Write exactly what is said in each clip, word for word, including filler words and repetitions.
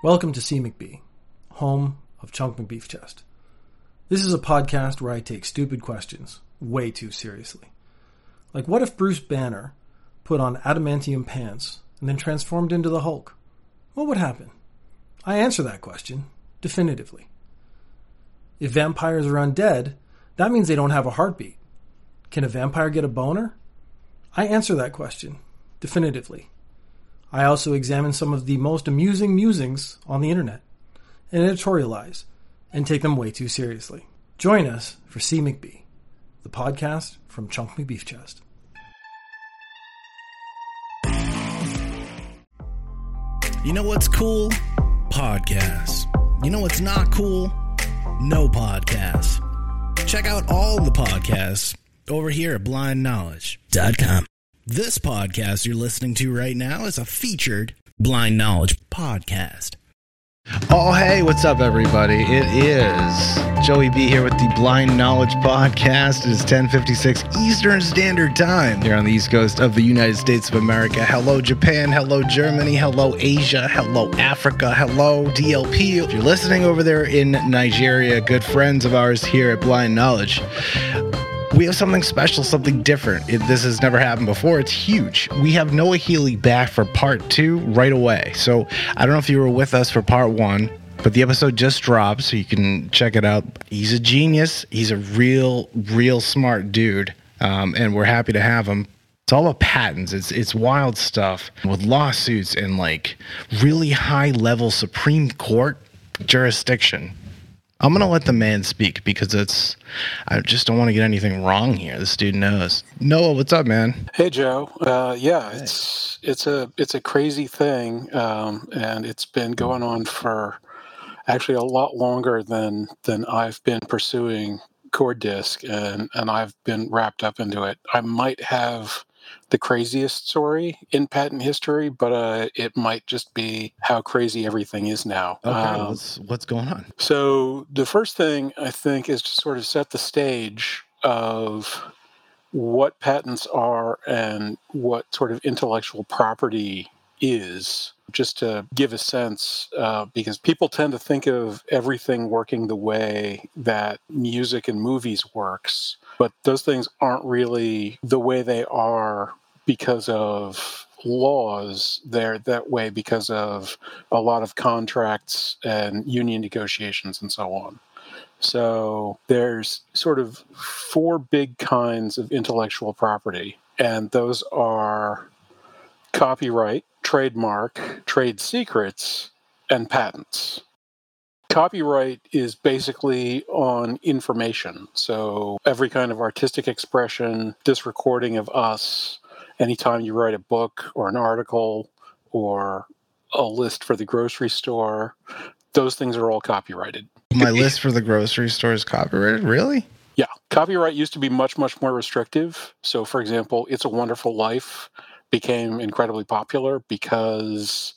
Welcome to C. McBee, home of Chunk McBeef Chest. This is a podcast where I take stupid questions way too seriously. Like, what if Bruce Banner put on adamantium pants and then transformed into the Hulk? What would happen? I answer that question definitively. If vampires are undead, that means they don't have a heartbeat. Can a vampire get a boner? I answer that question definitively. I also examine some of the most amusing musings on the internet and editorialize and take them way too seriously. Join us for C. McBee, the podcast from Chunk McBeef Chest. You know what's cool? Podcasts. You know what's not cool? No podcasts. Check out all the podcasts over here at blind knowledge dot com. This podcast you're listening to right now is a featured Blind Knowledge podcast. Oh, hey, what's up, everybody? It is Joey B here with the Blind Knowledge podcast. It is ten fifty-six Eastern Standard Time here on the East Coast of the United States of America. Hello, Japan. Hello, Germany. Hello, Asia. Hello, Africa. Hello, D L P. If you're listening over there in Nigeria, good friends of ours here at Blind Knowledge, we have something special, something different. It, this has never happened before. It's huge. We have Noah Healy back for part two right away. So I don't know if you were with us for part one, but the episode just dropped, so you can check it out. He's a genius. He's a real, real smart dude, um, and we're happy to have him. It's all about patents. It's it's wild stuff with lawsuits and like really high-level Supreme Court jurisdiction. I'm going to let the man speak because it's, I just don't want to get anything wrong here. This dude knows. Noah, what's up, man? Hey, Joe. Uh, yeah, hey. it's it's a it's a crazy thing, um, and it's been going on for actually a lot longer than than I've been pursuing Cordisc, and, and I've been wrapped up into it. I might have the craziest story in patent history, but uh, it might just be how crazy everything is now. Okay, um, what's, what's going on? So the first thing, I think, is to sort of set the stage of what patents are and what sort of intellectual property is, just to give a sense, uh, because people tend to think of everything working the way that music and movies works, but those things aren't really the way they are because of laws. They're that way because of a lot of contracts and union negotiations and so on. So there's sort of four big kinds of intellectual property, and those are copyright, trademark, trade secrets, and patents. Copyright is basically on information. So every kind of artistic expression, this recording of us, anytime you write a book or an article or a list for the grocery store, those things are all copyrighted. My list for the grocery store is copyrighted? Really? Yeah. Copyright used to be much, much more restrictive. So, for example, It's a Wonderful Life became incredibly popular because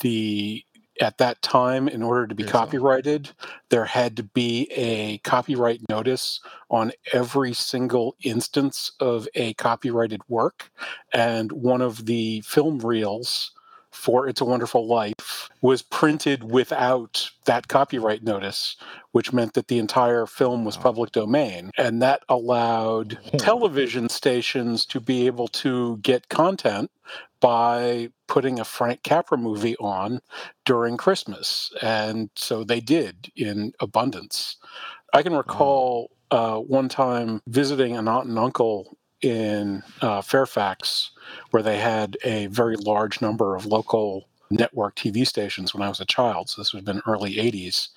the at that time, in order to be Here's copyrighted, on. there had to be a copyright notice on every single instance of a copyrighted work. And one of the film reels for It's a Wonderful Life was printed without that copyright notice, which meant that the entire film was public domain. And that allowed television stations to be able to get content by putting a Frank Capra movie on during Christmas. And so they did in abundance. I can recall uh, one time visiting an aunt and uncle in uh, Fairfax, where they had a very large number of local network T V stations when I was a child. So this would have been early eighties.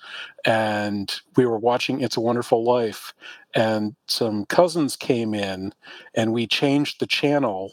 And we were watching It's a Wonderful Life, and some cousins came in, and we changed the channel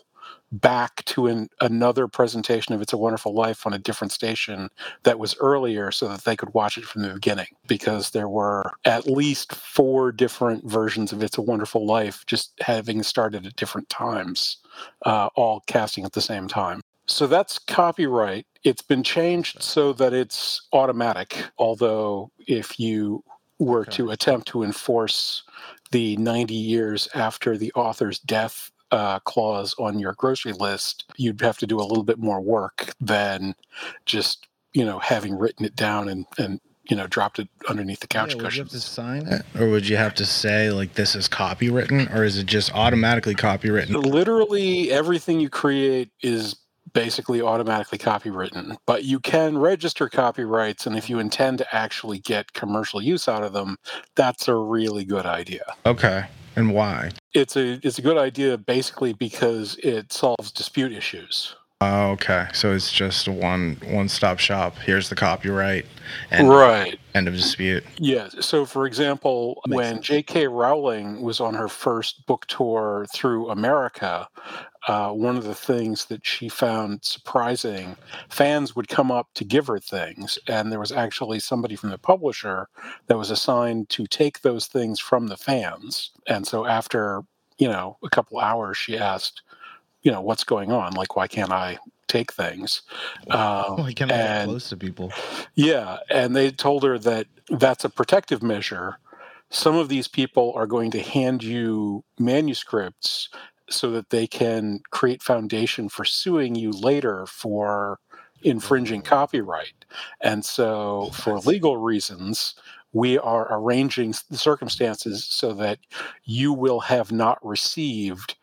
back to an, another presentation of It's a Wonderful Life on a different station that was earlier so that they could watch it from the beginning, because there were at least four different versions of It's a Wonderful Life just having started at different times, uh, all casting at the same time. So that's copyright. It's been changed so that it's automatic, although if you were okay. to attempt to enforce the ninety years after the author's death Uh, clause on your grocery list, you'd have to do a little bit more work than just you know, having written it down and, and you know, dropped it underneath the couch yeah, cushion. Would you have to sign it? Or would you have to say, like, this is copywritten? Or is it just automatically copywritten? Literally everything you create is basically automatically copywritten. But you can register copyrights, and if you intend to actually get commercial use out of them, that's a really good idea. Okay. And why? It's a it's a good idea basically because it solves dispute issues. Oh, okay. So it's just one one-stop shop. Here's the copyright. And right. End of dispute. Yeah. So, for example, Makes when sense. J K. Rowling was on her first book tour through America, uh, one of the things that she found surprising, fans would come up to give her things, and there was actually somebody from the publisher that was assigned to take those things from the fans. And so after, you know, a couple hours, she asked, you know, what's going on? Like, why can't I take things? Um, why can't I get close to people? Yeah. And they told her that that's a protective measure. Some of these people are going to hand you manuscripts so that they can create foundation for suing you later for infringing copyright. And so for legal reasons, we are arranging the circumstances so that you will have not received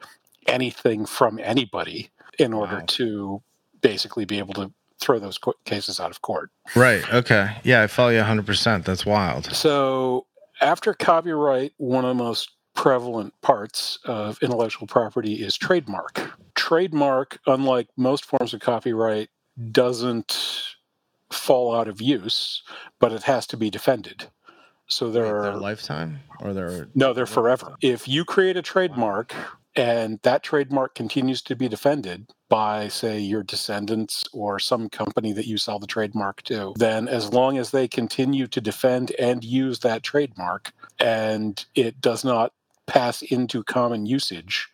anything from anybody in order wow. to basically be able to throw those co- cases out of court. Right. Okay. Yeah, I follow you one hundred percent. That's wild. So after copyright, one of the most prevalent parts of intellectual property is trademark. Trademark, unlike most forms of copyright, doesn't fall out of use, but it has to be defended. So there are... Their lifetime? or their No, they're forever. Lifetime. If you create a trademark... Wow. And that trademark continues to be defended by, say, your descendants or some company that you sell the trademark to. Then as long as they continue to defend and use that trademark and it does not pass into common usage,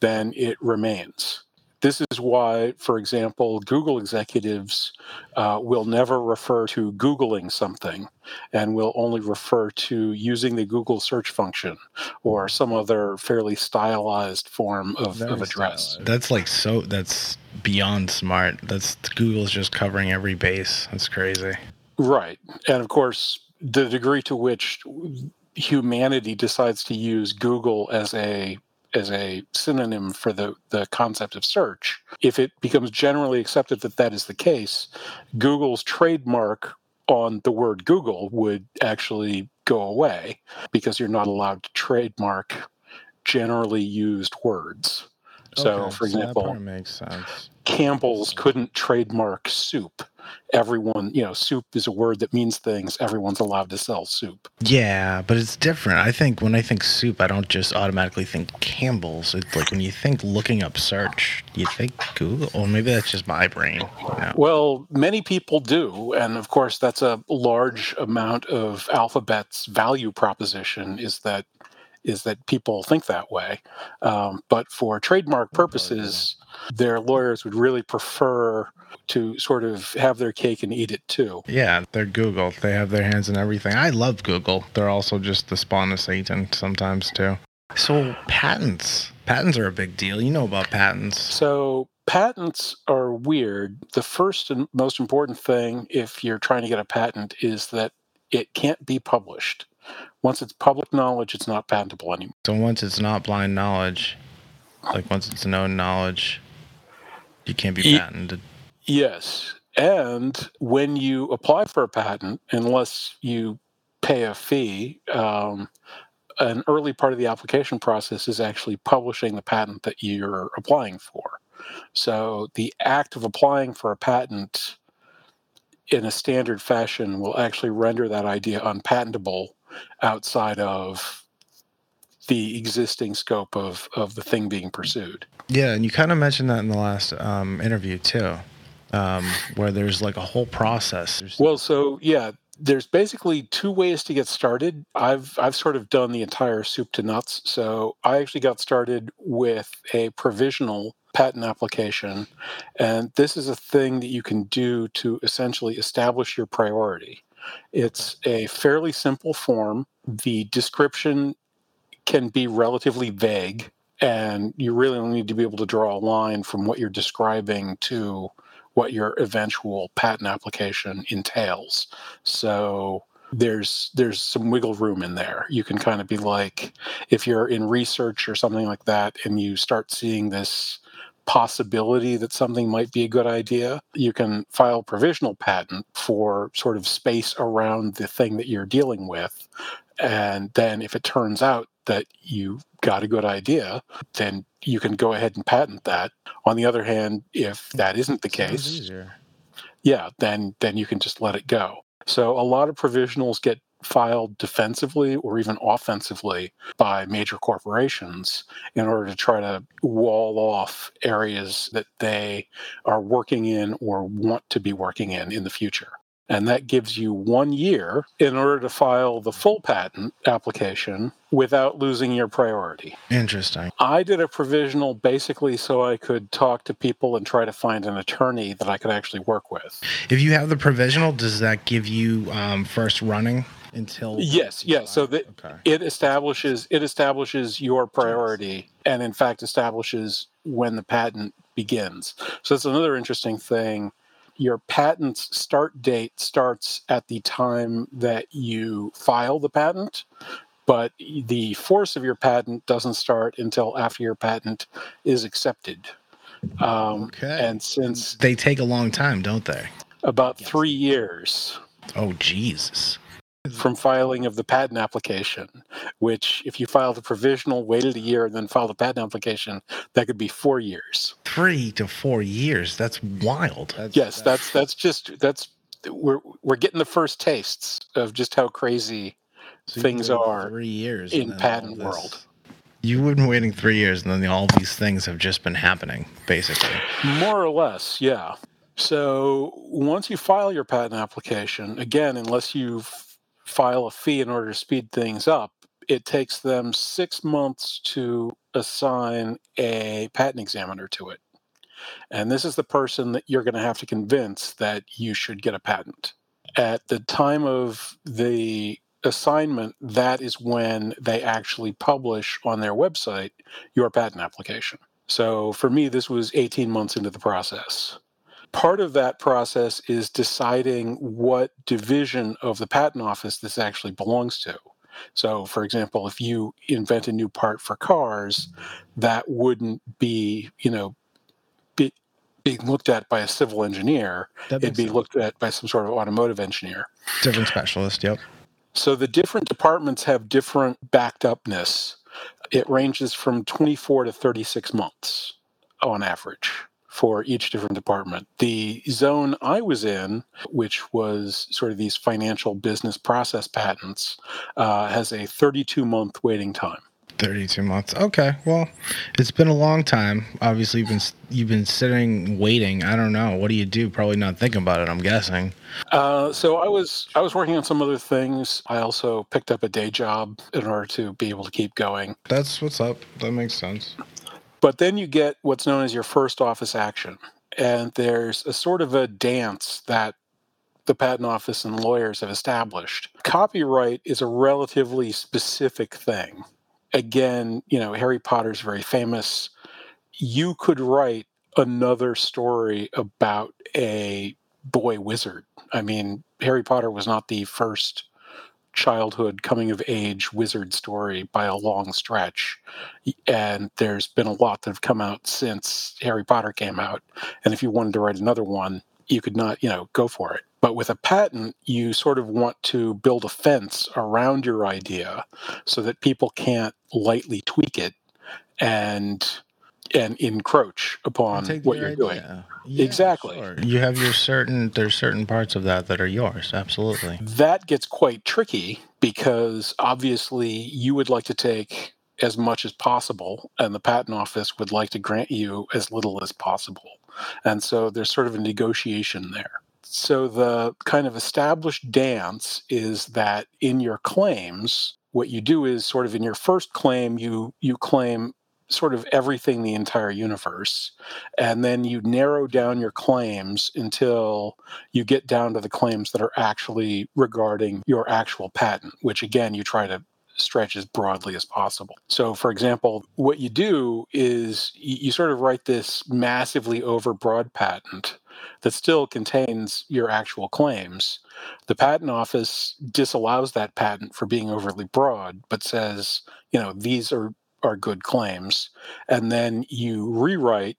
then it remains. This is why, for example, Google executives uh, will never refer to Googling something and will only refer to using the Google search function or some other fairly stylized form of, of address. Stylized. That's like so, that's beyond smart. That's Google's just covering every base. That's crazy. Right. And of course, the degree to which humanity decides to use Google as a as a synonym for the, the concept of search, if it becomes generally accepted that that is the case, Google's trademark on the word Google would actually go away because you're not allowed to trademark generally used words. Okay, so, for example, so that makes sense. Campbell's couldn't trademark soup. Everyone, you know, soup is a word that means things. Everyone's allowed to sell soup. Yeah, but it's different. I think when I think soup, I don't just automatically think Campbell's. It's like when you think looking up search, you think Google. Or maybe that's just my brain. No. Well, many people do. And of course, that's a large amount of Alphabet's value proposition is that is that people think that way. Um, but for trademark purposes, their lawyers would really prefer to sort of have their cake and eat it too. Yeah, they're Google. They have their hands in everything. I love Google. They're also just the spawn of Satan sometimes too. So patents. Patents are a big deal. You know about patents. So patents are weird. The first and most important thing if you're trying to get a patent is that it can't be published. Once it's public knowledge, it's not patentable anymore. So once it's not blind knowledge, like once it's known knowledge, you can't be patented. Yes. And when you apply for a patent, unless you pay a fee, um, an early part of the application process is actually publishing the patent that you're applying for. So the act of applying for a patent in a standard fashion will actually render that idea unpatentable outside of the existing scope of, of the thing being pursued. Yeah, and you kind of mentioned that in the last um, interview too, um, where there's like a whole process. There's- well, so yeah, there's basically two ways to get started. I've I've sort of done the entire soup to nuts. So I actually got started with a provisional patent application, and this is a thing that you can do to essentially establish your priority. It's a fairly simple form. The description can be relatively vague, and you really only need to be able to draw a line from what you're describing to what your eventual patent application entails. So there's there's some wiggle room in there. You can kind of be like, if you're in research or something like that, and you start seeing this possibility that something might be a good idea, you can file provisional patent for sort of space around the thing that you're dealing with. And then if it turns out that you got a good idea, then you can go ahead and patent that. On the other hand, if that isn't the case, yeah, then then you can just let it go. So a lot of provisionals get filed defensively or even offensively by major corporations in order to try to wall off areas that they are working in or want to be working in in the future. And that gives you one year in order to file the full patent application without losing your priority. Interesting. I did a provisional basically so I could talk to people and try to find an attorney that I could actually work with. If you have the provisional, does that give you um, first running? Until yes, yes. So that okay. it establishes it establishes your priority, and in fact establishes when the patent begins. So that's another interesting thing. Your patent's start date starts at the time that you file the patent, but the force of your patent doesn't start until after your patent is accepted. Um, okay. And since they take a long time, don't they? About yes. three years. Oh, Jesus. From filing of the patent application, which if you filed a provisional, waited a year, and then filed a patent application, that could be four years. Three to four years. That's wild. That's, yes, that's that's just that's we're we're getting the first tastes of just how crazy so things are three years in patent world. You've been waiting three years, and then all these things have just been happening, basically. More or less, yeah. So once you file your patent application, again, unless you've file a fee in order to speed things up, it takes them six months to assign a patent examiner to it. And this is the person that you're going to have to convince that you should get a patent. At the time of the assignment, that is when they actually publish on their website your patent application. So for me, this was eighteen months into the process. Part of that process is deciding what division of the patent office this actually belongs to. So, for example, if you invent a new part for cars, that wouldn't be, you know, be, being looked at by a civil engineer. It'd be sense. Looked at by some sort of automotive engineer. Different specialist, yep. So the different departments have different backed upness. It ranges from twenty-four to thirty-six months on average for each different department. The zone I was in, which was sort of these financial business process patents, uh, has a thirty-two month waiting time. thirty-two months. Okay. Well, it's been a long time. Obviously, you've been you've been sitting waiting. I don't know. What do you do? Probably not thinking about it, I'm guessing. Uh, so I was I was working on some other things. I also picked up a day job in order to be able to keep going. That's what's up. That makes sense. But then you get what's known as your first office action. And there's a sort of a dance that the patent office and lawyers have established. Copyright is a relatively specific thing. Again, you know, Harry Potter's very famous. You could write another story about a boy wizard. I mean, Harry Potter was not the first childhood coming-of-age wizard story by a long stretch, and there's been a lot that have come out since Harry Potter came out, and if you wanted to write another one, you could not, you know, go for it. But with a patent, you sort of want to build a fence around your idea so that people can't lightly tweak it and and encroach upon what you're idea. Doing. Yeah, exactly. Sure. You have your certain, there's certain parts of that that are yours. Absolutely. That gets quite tricky because obviously you would like to take as much as possible and the patent office would like to grant you as little as possible. And so there's sort of a negotiation there. So the kind of established dance is that in your claims, what you do is sort of in your first claim, you you claim sort of everything, the entire universe. And then you narrow down your claims until you get down to the claims that are actually regarding your actual patent, which again, you try to stretch as broadly as possible. So for example, what you do is you sort of write this massively overbroad patent that still contains your actual claims. The patent office disallows that patent for being overly broad, but says, you know, these are, are good claims. And then you rewrite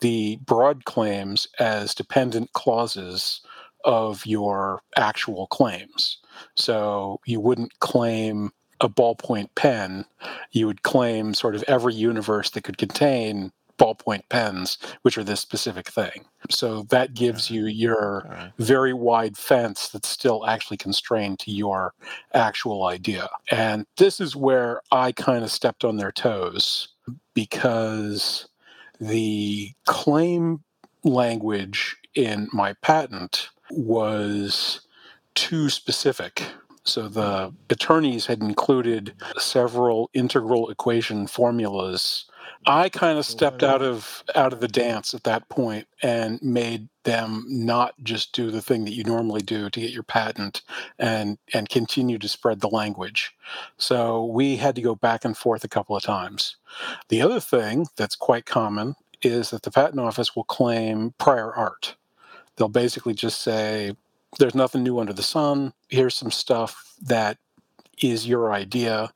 the broad claims as dependent clauses of your actual claims. So you wouldn't claim a ballpoint pen. You would claim sort of every universe that could contain ballpoint pens, which are this specific thing. So that gives you your right. very wide fence that's still actually constrained to your actual idea. And this is where I kind of stepped on their toes, because the claim language in my patent was too specific. So the attorneys had included several integral equation formulas. I kind of stepped out of out of the dance at that point and made them not just do the thing that you normally do to get your patent and, and continue to spread the language. So we had to go back and forth a couple of times. The other thing that's quite common is that the patent office will claim prior art. They'll basically just say, there's nothing new under the sun. Here's some stuff that is your idea.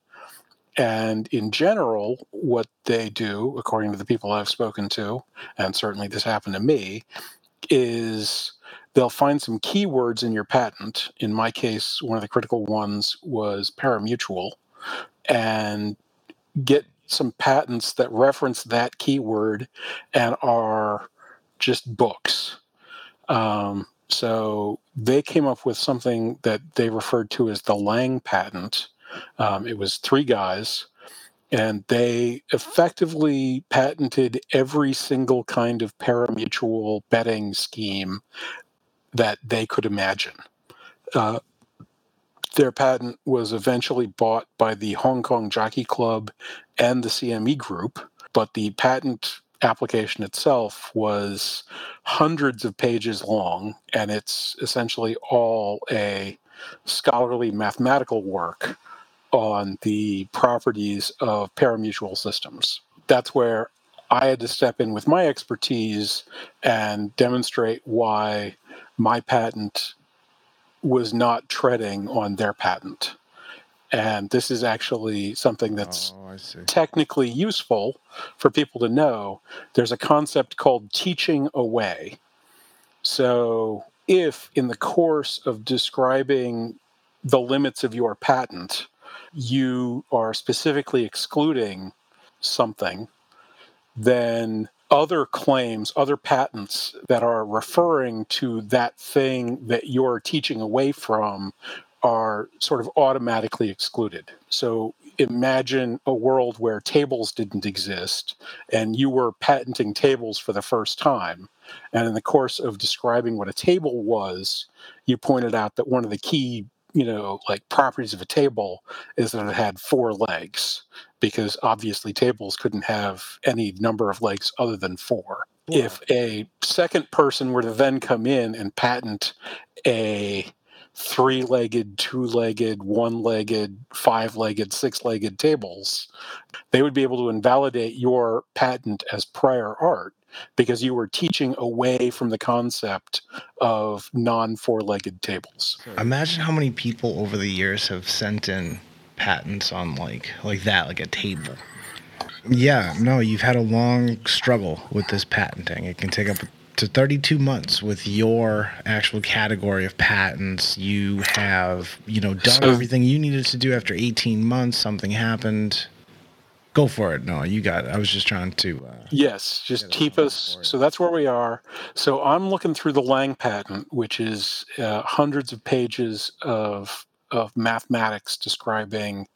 And in general, what they do, according to the people I've spoken to, and certainly this happened to me, is they'll find some keywords in your patent. In my case, one of the critical ones was paramutual, and get some patents that reference that keyword and are just books. Um, so they came up with something that they referred to as the Lang patent. Um, it was three guys, and they effectively patented every single kind of parimutuel betting scheme that they could imagine. Uh, their patent was eventually bought by the Hong Kong Jockey Club and the C M E Group, but the patent application itself was hundreds of pages long, and it's essentially all a scholarly mathematical work on the properties of parimutuel systems. That's where I had to step in with my expertise and demonstrate why my patent was not treading on their patent. And this is actually something that's oh, technically useful for people to know. There's a concept called teaching away. So if in the course of describing the limits of your patent, you are specifically excluding something, then other claims, other patents that are referring to that thing that you're teaching away from are sort of automatically excluded. So imagine a world where tables didn't exist and you were patenting tables for the first time. And in the course of describing what a table was, you pointed out that one of the key you know, like properties of a table is that it had four legs, because obviously tables couldn't have any number of legs other than four. Yeah. If a second person were to then come in and patent a three-legged, two-legged, one-legged, five-legged, six-legged tables, they would be able to invalidate your patent as prior art, because you were teaching away from the concept of non-four-legged tables. Imagine how many people over the years have sent in patents on like like that, like a table. Yeah, no, you've had a long struggle with this patenting. It can take up to thirty-two months with your actual category of patents. You have, you know, done so, everything you needed to do after eighteen months. Something happened. Go for it. No, you got it. I was just trying to... Uh, yes, just keep us... So that's where we are. So I'm looking through the Lang patent, which is uh, hundreds of pages of of mathematics describing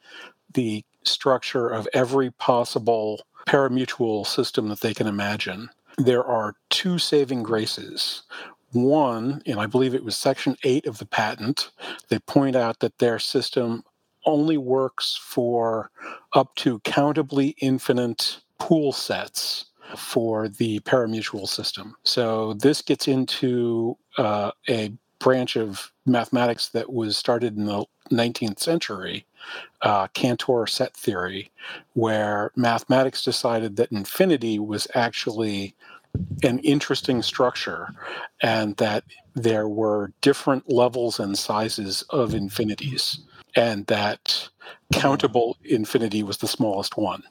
the structure of every possible parimutuel system that they can imagine. There are two saving graces. One, and I believe it was section eight of the patent, they point out that their system only works for up to countably infinite pool sets for the parimutuel system. So this gets into uh, a branch of mathematics that was started in the nineteenth century, uh, Cantor set theory, where mathematics decided that infinity was actually an interesting structure, and that there were different levels and sizes of infinities, and that countable infinity was the smallest one.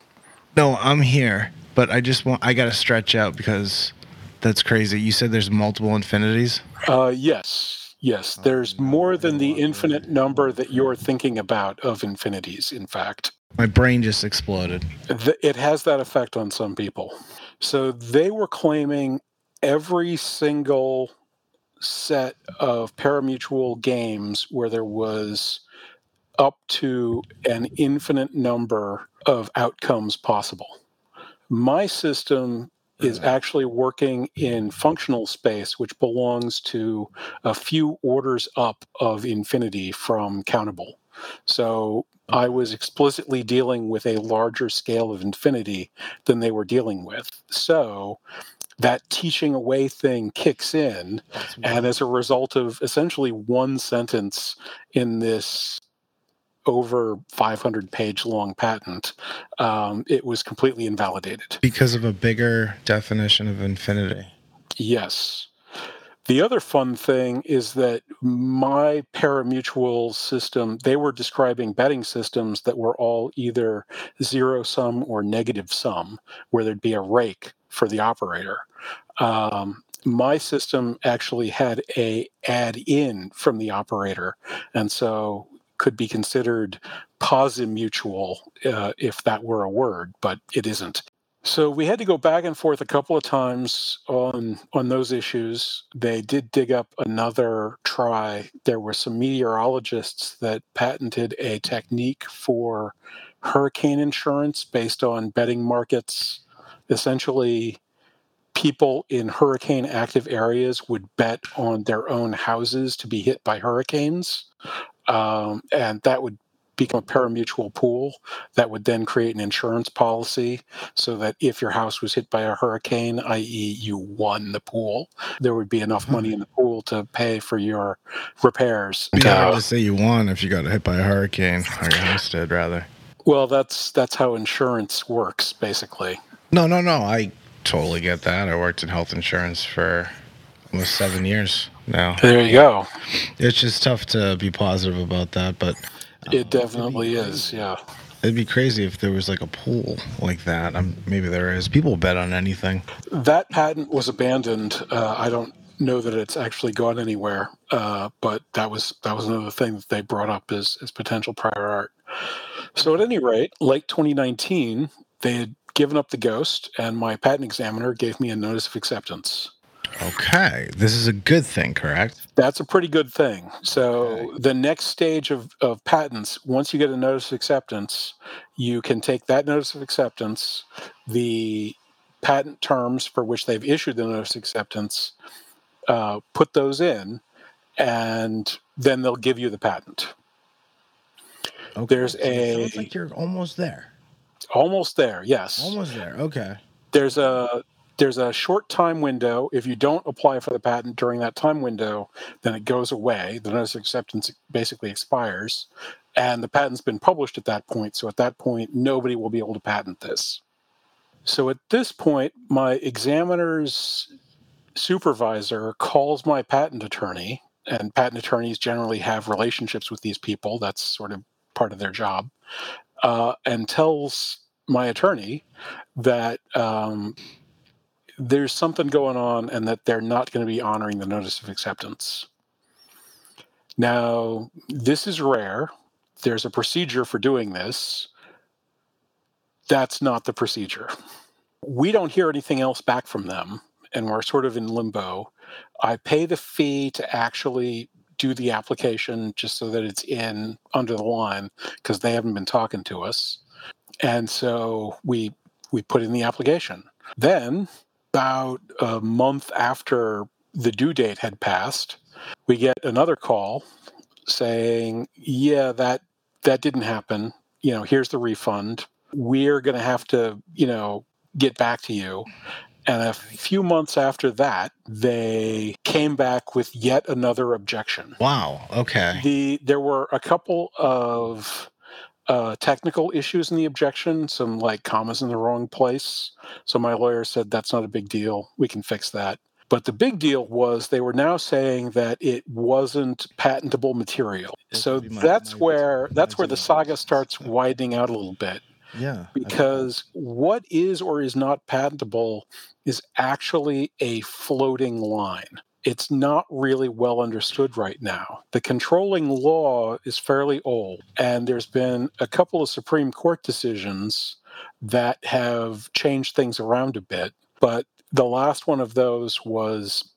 No, I'm here, but I just want, I got to stretch out because that's crazy. You said there's multiple infinities? Uh, yes, yes. There's more than the infinite number that you're thinking about of infinities, in fact. My brain just exploded. It has that effect on some people. So they were claiming every single set of parimutuel games where there was up to an infinite number of outcomes possible. My system is actually working in functional space, which belongs to a few orders up of infinity from countable. So I was explicitly dealing with a larger scale of infinity than they were dealing with. So that teaching away thing kicks in, and as a result of essentially one sentence in this over five hundred page long patent, um, it was completely invalidated. Because of a bigger definition of infinity. Yes. The other fun thing is that my parimutuel system, they were describing betting systems that were all either zero-sum or negative-sum, where there'd be a rake for the operator. Um, my system actually had a add-in from the operator, and so could be considered posimutual uh, if that were a word, but it isn't. So we had to go back and forth a couple of times on on those issues. They did dig up another try. There were some meteorologists that patented a technique for hurricane insurance based on betting markets. Essentially, people in hurricane active areas would bet on their own houses to be hit by hurricanes, um, and that would become a parimutuel pool that would then create an insurance policy so that if your house was hit by a hurricane, that is you won the pool, there would be enough money in the pool to pay for your repairs. It'd be hard to say you won if you got hit by a hurricane, or your house did, rather. Well, that's that's how insurance works, basically. No, no, no. I totally get that. I worked in health insurance for almost seven years now. There you go. It's just tough to be positive about that, but... It definitely is, yeah. It'd be crazy if there was like a pool like that. Um, maybe there is. People bet on anything. That patent was abandoned. Uh, I don't know that it's actually gone anywhere. Uh, but that was that was another thing that they brought up as as potential prior art. So at any rate, late twenty nineteen, they had given up the ghost, and my patent examiner gave me a notice of acceptance. Okay. This is a good thing, correct? That's a pretty good thing. So okay. The next stage of, of patents, once you get a notice of acceptance, you can take that notice of acceptance, the patent terms for which they've issued the notice of acceptance, uh, put those in, and then they'll give you the patent. Okay. There's so a... So it's like you're almost there. Almost there, yes. Almost there, okay. There's a... There's a short time window. If you don't apply for the patent during that time window, then it goes away. The notice of acceptance basically expires, and the patent's been published at that point. So at that point, nobody will be able to patent this. So at this point, my examiner's supervisor calls my patent attorney, and patent attorneys generally have relationships with these people. That's sort of part of their job, uh, and tells my attorney that... Um, there's something going on and that they're not going to be honoring the notice of acceptance. Now, this is rare. There's a procedure for doing this. That's not the procedure. We don't hear anything else back from them, and we're sort of in limbo. I pay the fee to actually do the application just so that it's in under the line because they haven't been talking to us. And so we we put in the application. Then... About a month after the due date had passed, we get another call saying, yeah, that that didn't happen. You know, here's the refund. We're going to have to, you know, get back to you. And a few months after that, they came back with yet another objection. Wow. Okay. The, there were a couple of uh, technical issues in the objection, some like commas in the wrong place. So my lawyer said, that's not a big deal. We can fix that. But the big deal was they were now saying that it wasn't patentable material. That so my, that's my, where that's where the saga starts widening out a little bit. Yeah. Because what is or is not patentable is actually a floating line. It's not really well understood right now. The controlling law is fairly old, and there's been a couple of Supreme Court decisions that have changed things around a bit. But the last one of those was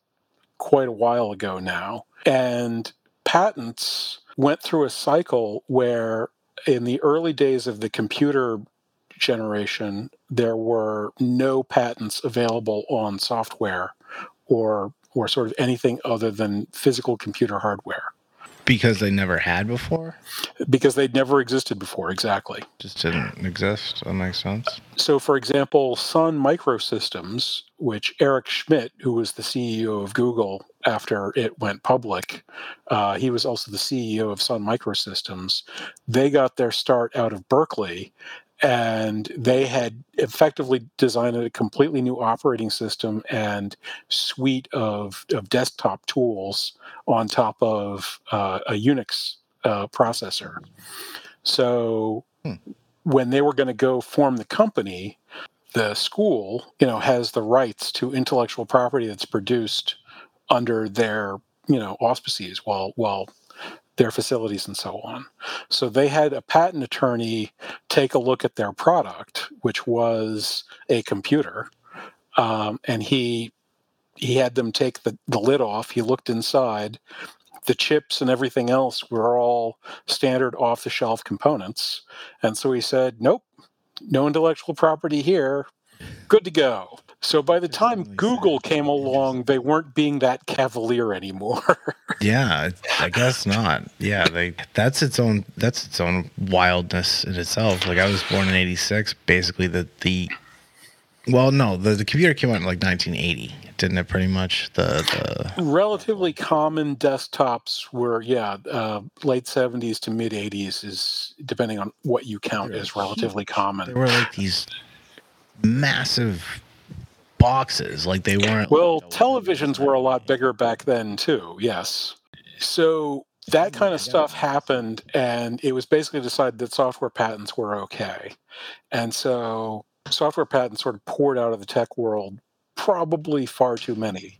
quite a while ago now. And patents went through a cycle where in the early days of the computer generation, there were no patents available on software or or sort of anything other than physical computer hardware. Because they never had before? Because they'd never existed before, exactly. Just didn't exist. That makes sense. So, for example, Sun Microsystems, which Eric Schmidt, who was the C E O of Google after it went public, uh, he was also the C E O of Sun Microsystems. They got their start out of Berkeley, and they had effectively designed a completely new operating system and suite of, of desktop tools on top of uh, a Unix uh, processor. So hmm. when they were going to go form the company, the school, you know, has the rights to intellectual property that's produced under their, you know, auspices while while. their facilities and so on. So they had a patent attorney take a look at their product, which was a computer, um, and he he had them take the, the lid off. He looked inside. The chips and everything else were all standard off-the-shelf components. And so he said, nope, no intellectual property here. Good to go. So by the time Google came along, they weren't being that cavalier anymore. Yeah, I guess not. Yeah, they, that's its own that's its own wildness in itself. Like I was born in eighty-six, basically the the well, no, the, the computer came out in like nineteen eighty, didn't it? Pretty much the, the relatively common desktops were yeah, uh, late seventies to mid eighties is depending on what you count as relatively common. They were like these massive boxes, like they weren't. Well, like, televisions were a lot bigger back then too. Yes, so that kind of stuff happened, and it was basically decided that software patents were okay, and so software patents sort of poured out of the tech world, probably far too many.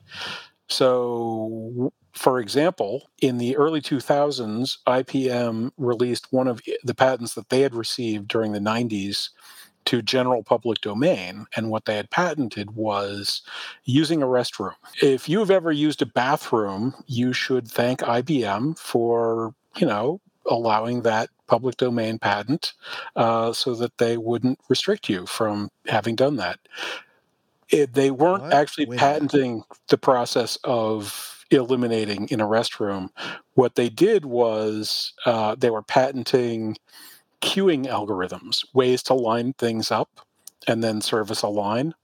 So, for example, in the early two thousands, I B M released one of the patents that they had received during the nineties to general public domain, and what they had patented was using a restroom. If you've ever used a bathroom, you should thank I B M for, you know, allowing that public domain patent uh, so that they wouldn't restrict you from having done that. It, they weren't what? actually Wait. patenting the process of eliminating in a restroom. What they did was uh, they were patenting queuing algorithms, ways to line things up and then service a line.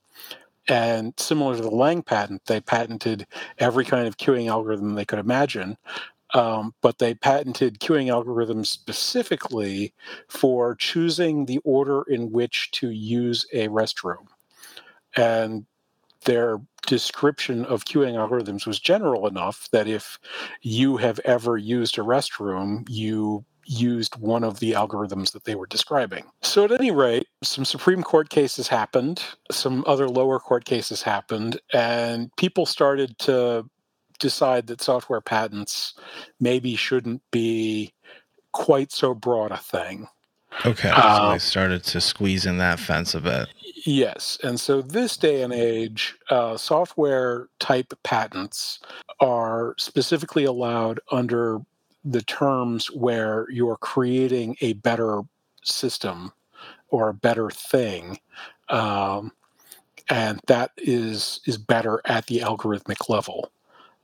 And similar to the Lang patent, they patented every kind of queuing algorithm they could imagine, um, but they patented queuing algorithms specifically for choosing the order in which to use a restroom. And their description of queuing algorithms was general enough that if you have ever used a restroom, you used one of the algorithms that they were describing. So at any rate, some Supreme Court cases happened, some other lower court cases happened, and people started to decide that software patents maybe shouldn't be quite so broad a thing. Okay, so um, they started to squeeze in that fence a bit. Yes, and so this day and age, uh, software-type patents are specifically allowed under the terms where you're creating a better system or a better thing, um, and that is is better at the algorithmic level.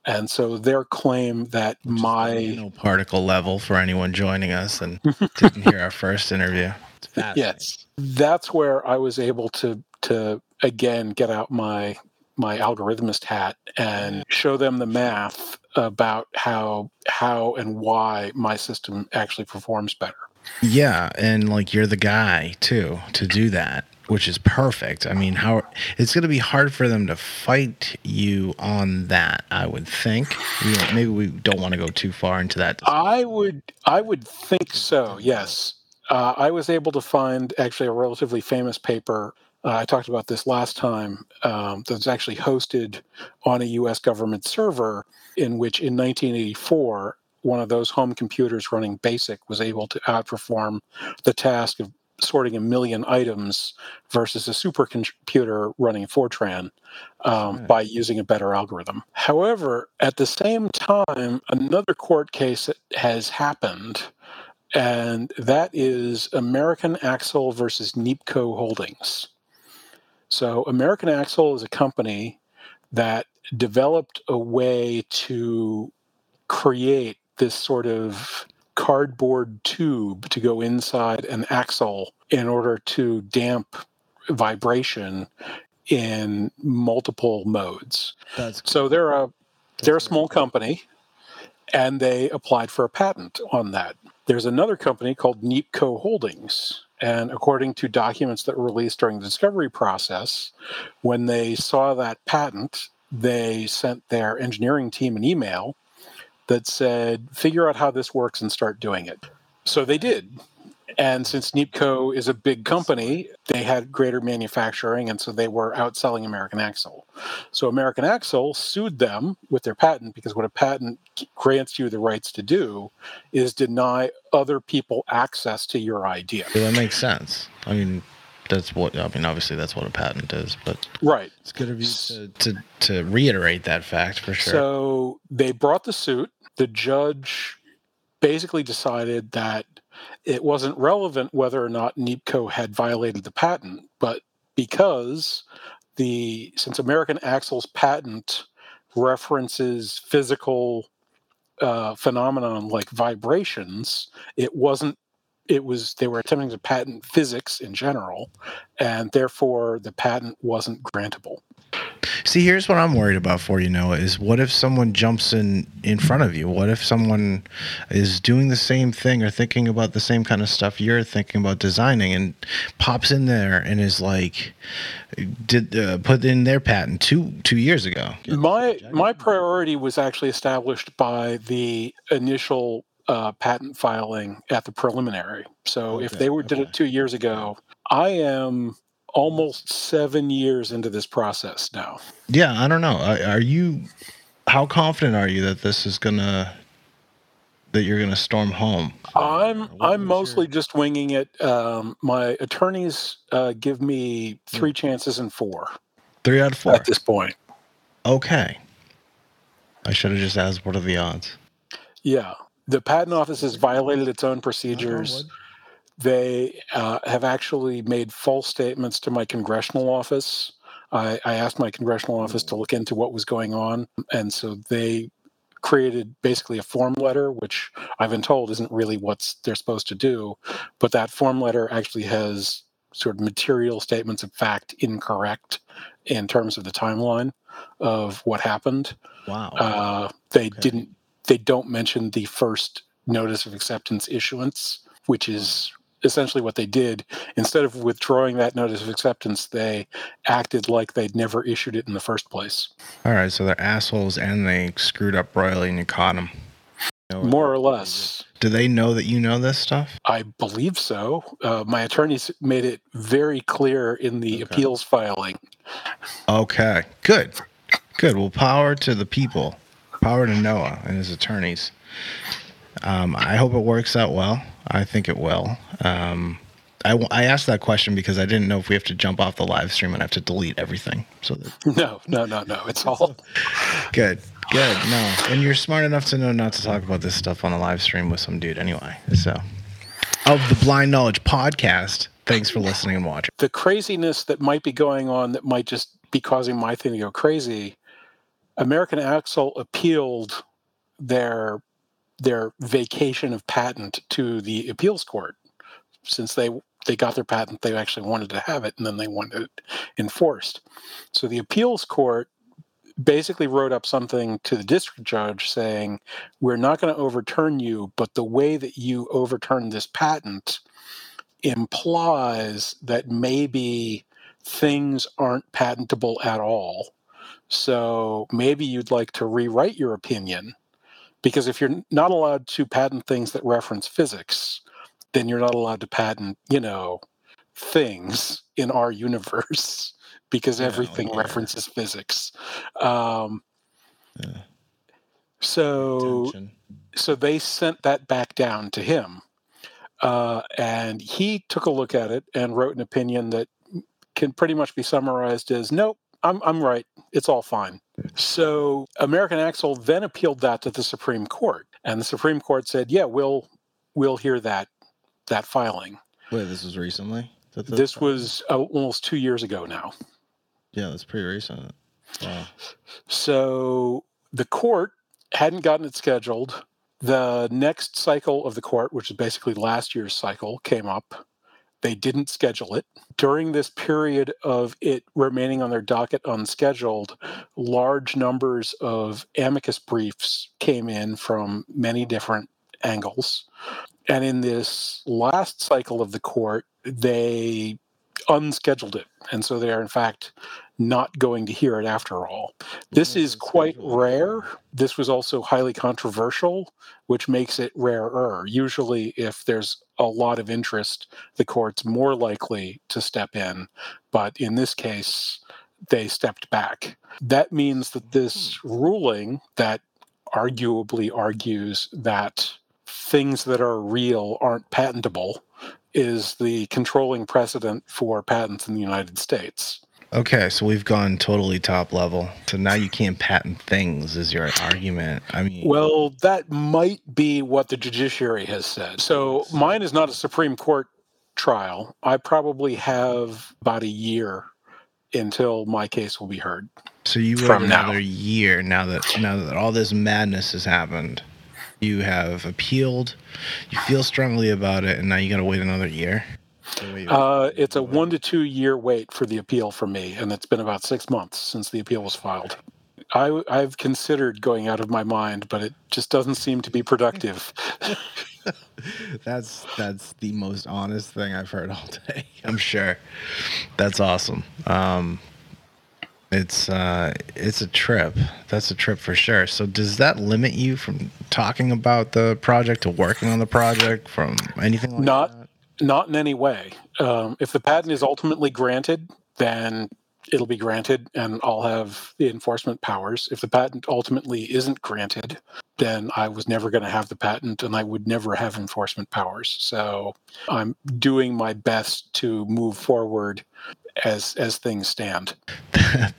And so their claim that Which my no particle level for anyone joining us and didn't hear our first interview. Yes, that's where I was able to to again get out my my algorithmist hat and show them the math about how how and why my system actually performs better. Yeah, and like you're the guy too to do that, which is perfect. I mean, how it's going to be hard for them to fight you on that, I would think. You know, maybe we don't want to go too far into that. I would, I would think so. Yes, uh, I was able to find actually a relatively famous paper. Uh, I talked about this last time. Um, that's actually hosted on a U S government server, in which in nineteen eighty-four. One of those home computers running BASIC was able to outperform the task of sorting a million items versus a supercomputer running Fortran um, right. by using a better algorithm. However, at the same time, another court case has happened, and that is American Axle versus Neepco Holdings. So American Axle is a company that developed a way to create this sort of cardboard tube to go inside an axle in order to damp vibration in multiple modes. That's so they're a they're a small company, and they applied for a patent on that. There's another company called Neapco Holdings, and according to documents that were released during the discovery process, when they saw that patent, they sent their engineering team an email that said, figure out how this works and start doing it. So they did. And since Neepco is a big company, they had greater manufacturing, and so they were outselling American Axle. So American Axle sued them with their patent, because what a patent grants you the rights to do is deny other people access to your idea. Yeah, that makes sense. I mean, that's what, I mean, obviously that's what a patent is, but right. It's good of you to, to, to reiterate that fact for sure. So they brought the suit. The judge basically decided that it wasn't relevant whether or not Neepco had violated the patent, but because the since American Axle's patent references physical uh, phenomenon like vibrations, it wasn't. It was they were attempting to patent physics in general, and therefore the patent wasn't grantable. See, here's what I'm worried about for you, Noah, is what if someone jumps in in front of you? What if someone is doing the same thing or thinking about the same kind of stuff you're thinking about designing and pops in there and is like, did uh, put in their patent two two years ago? My my priority was actually established by the initial uh, patent filing at the preliminary. So okay, if they were did okay. it two years ago, I am almost seven years into this process now. Yeah, I don't know. Are you? How confident are you that this is gonna that you're gonna storm home? I'm I'm mostly your... just winging it. Um, my attorneys uh, give me three yeah. chances and four. Three out of four at this point. Okay. I should have just asked, what are the odds? Yeah, the patent office has violated its own procedures. They uh, have actually made false statements to my congressional office. I, I asked my congressional office to look into what was going on, and so they created basically a form letter, which I've been told isn't really what they're supposed to do, but that form letter actually has sort of material statements of fact incorrect in terms of the timeline of what happened. Wow. Uh, they okay. didn't. They don't mention the first notice of acceptance issuance, which is essentially what they did. Instead of withdrawing that notice of acceptance, they acted like they'd never issued it in the first place. All right, so they're assholes and they screwed up royally and you caught them. More or less. Do they know that you know this stuff? I believe so. Uh, my attorneys made it very clear in the okay. appeals filing. Okay, good. Good. Well, power to the people. Power to Noah and his attorneys. Um, I hope it works out well. I think it will. Um, I, w- I asked that question because I didn't know if we have to jump off the live stream and have to delete everything. So that- No, no, no, no. It's all... Good, good. No. And you're smart enough to know not to talk about this stuff on the live stream with some dude anyway. So, of the Blind Knowledge podcast, thanks for listening and watching. The craziness that might be going on that might just be causing my thing to go crazy, American Axle appealed their... their vacation of patent to the appeals court. Since they they got their patent, they actually wanted to have it, and then they wanted it enforced. So the appeals court basically wrote up something to the district judge saying, we're not going to overturn you, but the way that you overturn this patent implies that maybe things aren't patentable at all. So maybe you'd like to rewrite your opinion, because if you're not allowed to patent things that reference physics, then you're not allowed to patent, you know, things in our universe, because everything oh, yeah. references physics. Um, yeah. So, Attention. so they sent that back down to him, uh, and he took a look at it and wrote an opinion that can pretty much be summarized as, nope, I'm I'm right. It's all fine. So American Axle then appealed that to the Supreme Court, and the Supreme Court said, yeah, we'll we'll hear that that filing. Wait, this was recently? That this time? was uh, almost two years ago now. Yeah, that's pretty recent. Wow. So the court hadn't gotten it scheduled. The next cycle of the court, which is basically last year's cycle, came up. They didn't schedule it. During this period of it remaining on their docket unscheduled, large numbers of amicus briefs came in from many different angles. And in this last cycle of the court, they unscheduled it. And so they are, in fact, not going to hear it after all. This is quite rare. This was also highly controversial, which makes it rarer. Usually, if there's a lot of interest, the court's more likely to step in. But in this case, they stepped back. That means that this ruling that arguably argues that things that are real aren't patentable is the controlling precedent for patents in the United States. Okay, so we've gone totally top level. So now you can't patent things is your argument. I mean, well, that might be what the judiciary has said. So mine is not a Supreme Court trial. I probably have about a year until my case will be heard. So you have another now. year now that now that all this madness has happened. You have appealed, you feel strongly about it, and now you got to wait another year? Uh, it's a one to two year wait for the appeal for me, and it's been about six months since the appeal was filed. I, I've considered going out of my mind, but it just doesn't seem to be productive. That's that's the most honest thing I've heard all day, I'm sure. That's awesome. Um, It's uh, it's a trip. That's a trip for sure. So does that limit you from talking about the project to working on the project from anything like not, that? Not in any way. Um, if the patent is ultimately granted, then it'll be granted and I'll have the enforcement powers. If the patent ultimately isn't granted, then I was never going to have the patent and I would never have enforcement powers. So I'm doing my best to move forward as as things stand.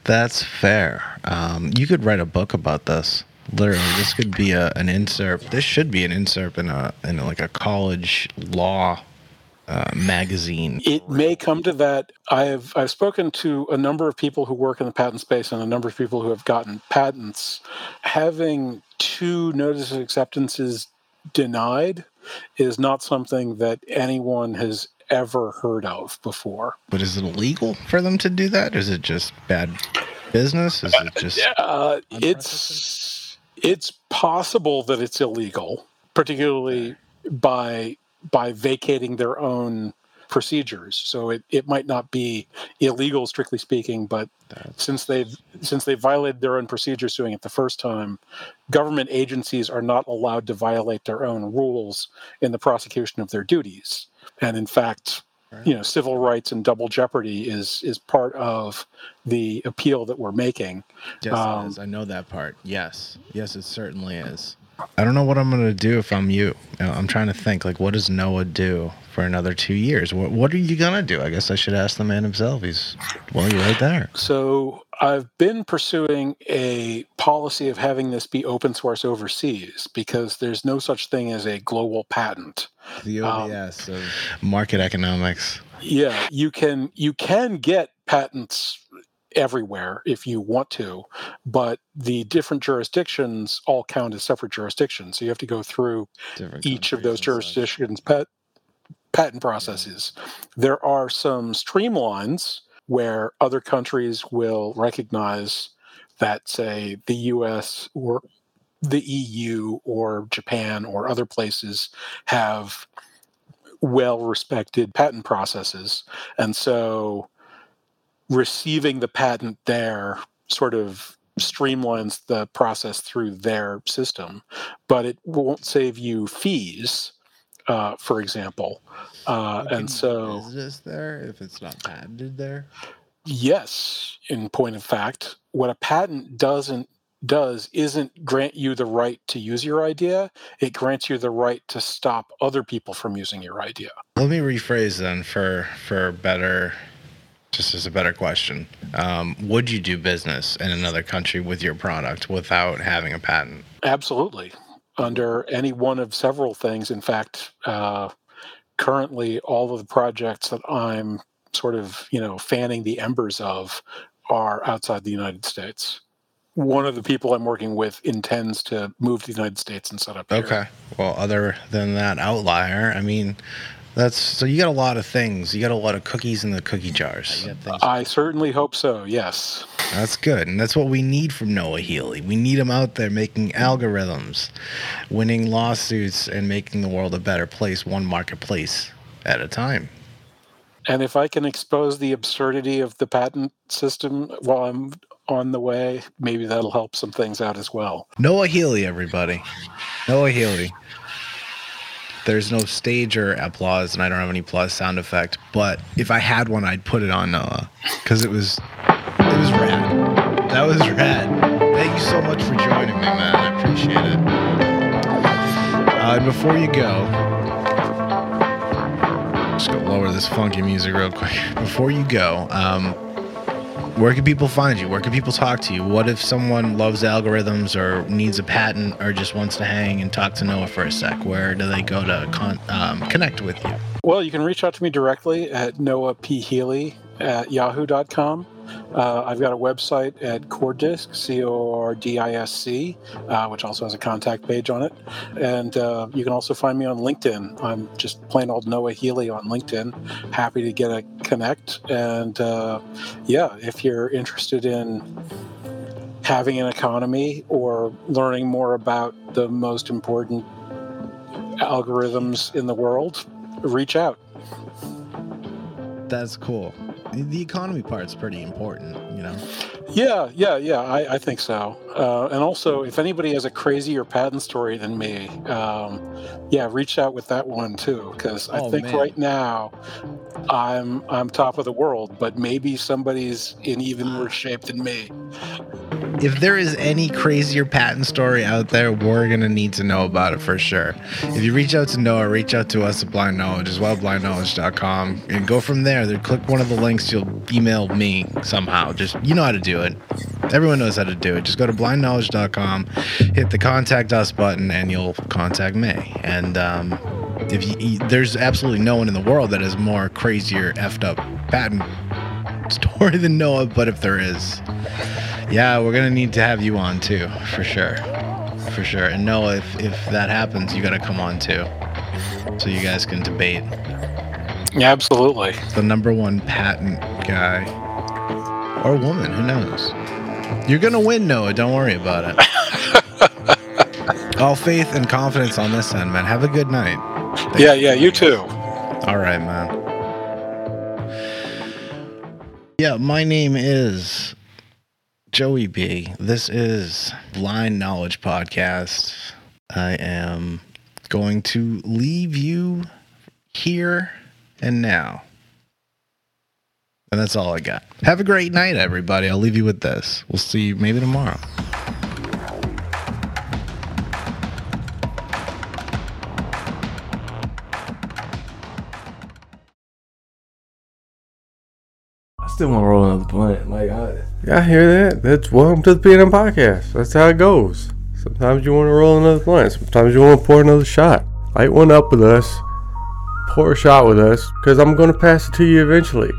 That's fair. Um, you could write a book about this. Literally, this could be a, an insert. This should be an insert in a in like a college law uh, magazine. It may come to that. I've I've spoken to a number of people who work in the patent space and a number of people who have gotten patents. Having two notices of acceptances denied is not something that anyone has ever heard of before. But is it illegal for them to do that? Is it just bad business? Is it just uh, it's it's possible that it's illegal, particularly by by vacating their own procedures. So it, it might not be illegal strictly speaking, but That's since they've since they violated their own procedures doing it the first time, government agencies are not allowed to violate their own rules in the prosecution of their duties. And in fact, you know, civil rights and double jeopardy is is part of the appeal that we're making. Yes, um, it is. I know that part. Yes. Yes, it certainly is. I don't know what I'm going to do if I'm you. I'm trying to think, like, what does Noah do for another two years? What, what are you going to do? I guess I should ask the man himself. He's, well, you're right there. So I've been pursuing a policy of having this be open source overseas because there's no such thing as a global patent. The O B S um, of market economics. Yeah, you can you can get patents everywhere if you want to, but the different jurisdictions all count as separate jurisdictions. So you have to go through different each of those jurisdictions' pat- patent processes. Yeah. There are some streamlines where other countries will recognize that, say, the U S or the E U or Japan or other places have well-respected patent processes. And so receiving the patent there sort of streamlines the process through their system, but it won't save you fees, uh, for example. Uh, and so, is this there if it's not patented there? Yes, in point of fact, what a patent doesn't does isn't grant you the right to use your idea. It grants you the right to stop other people from using your idea. Let me rephrase then for for better, just as a better question. Um, would you do business in another country with your product without having a patent? Absolutely. Under any one of several things. In fact, uh, currently all of the projects that I'm sort of, you know, fanning the embers of are outside the United States. One of the people I'm working with intends to move to the United States and set up here. Okay. Well, other than that outlier, I mean, that's so you got a lot of things. You got a lot of cookies in the cookie jars. I certainly hope so, yes. That's good. And that's what we need from Noah Healy. We need him out there making algorithms, winning lawsuits, and making the world a better place, one marketplace at a time. And if I can expose the absurdity of the patent system while I'm on the way, maybe that'll help some things out as well. Noah Healy, everybody. Noah Healy. There's no stage or applause, and I don't have any applause sound effect, but if I had one, I'd put it on Noah, because it was, it was rad. That was rad. Thank you so much for joining me, man. I appreciate it. Uh, and before you go... Just gonna lower this funky music real quick. Before you go, um, where can people find you? Where can people talk to you? What if someone loves algorithms or needs a patent or just wants to hang and talk to Noah for a sec? Where do they go to con- um, connect with you? Well, you can reach out to me directly at noah p healy at yahoo dot com. Uh, I've got a website at Cordisc, C O R D I S C, uh, which also has a contact page on it. And uh, you can also find me on LinkedIn. I'm just plain old Noah Healy on LinkedIn. Happy to get a connect. And uh, yeah, if you're interested in having an economy or learning more about the most important algorithms in the world, reach out. That's cool. The economy part's pretty important, you know? Yeah, yeah, yeah, I, I think so. Uh, and also, if anybody has a crazier patent story than me, um, yeah, reach out with that one, too, because I oh, think man. right now I'm I'm top of the world, but maybe somebody's in even worse shape than me. If there is any crazier patent story out there, we're going to need to know about it for sure. If you reach out to Noah, reach out to us at Blind Knowledge as well, blind knowledge dot com, and go from there. Then click one of the links, you'll email me somehow. Just, you know how to do it. Everyone knows how to do it. Just go to blind knowledge dot com, hit the contact us button, and you'll contact me. And um, if you, there's absolutely no one in the world that has more crazier, effed up patent story than Noah, but if there is... Yeah, we're going to need to have you on, too, for sure. For sure. And Noah, if, if that happens, you got to come on, too, so you guys can debate. Yeah, absolutely. The number one patent guy or woman, who knows? You're going to win, Noah. Don't worry about it. All faith and confidence on this end, man. Have a good night. Thanks. Yeah, yeah, you too. All right, man. Yeah, my name is... Joey B. This is Blind Knowledge Podcast. I am going to leave you here and now. And that's all I got. Have a great night, everybody. I'll leave you with this. We'll see you maybe tomorrow. I still want to roll another blunt. Like, I, I hear that. That's welcome to the P N M Podcast. That's how it goes. Sometimes you want to roll another blunt. Sometimes you want to pour another shot. Light one up with us. Pour a shot with us. Because I'm going to pass it to you eventually.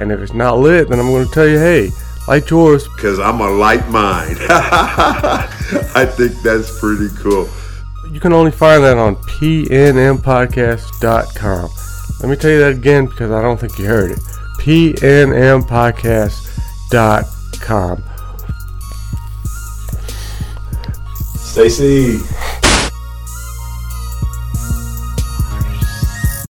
And if it's not lit, then I'm going to tell you, hey, light yours. Because I'm a light mind. I think that's pretty cool. You can only find that on p n m podcast dot com. Let me tell you that again because I don't think you heard it. p n m podcast dot com. Stacy.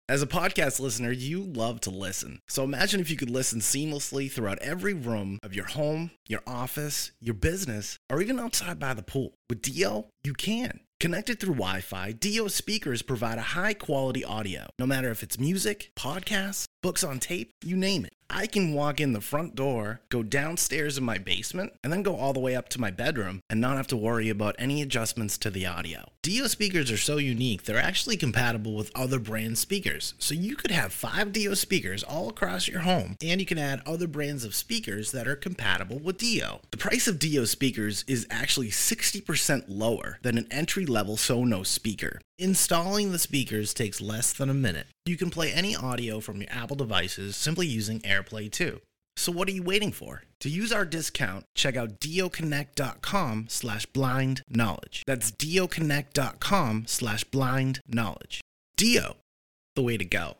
As a podcast listener, you love to listen. So imagine if you could listen seamlessly throughout every room of your home, your office, your business, or even outside by the pool. With Dio, you can. Connected through Wi-Fi, Dio speakers provide a high-quality audio. No matter if it's music, podcasts, books on tape, you name it. I can walk in the front door, go downstairs in my basement, and then go all the way up to my bedroom and not have to worry about any adjustments to the audio. Dio speakers are so unique, they're actually compatible with other brand speakers. So you could have five Dio speakers all across your home, and you can add other brands of speakers that are compatible with Dio. The price of Dio speakers is actually sixty percent lower than an entry-level Sonos speaker. Installing the speakers takes less than a minute. You can play any audio from your Apple devices simply using AirPlay too. So what are you waiting for? To use our discount, check out dioconnect.com slash blind knowledge. That's dioconnect.com slash blind knowledge. Dio, the way to go.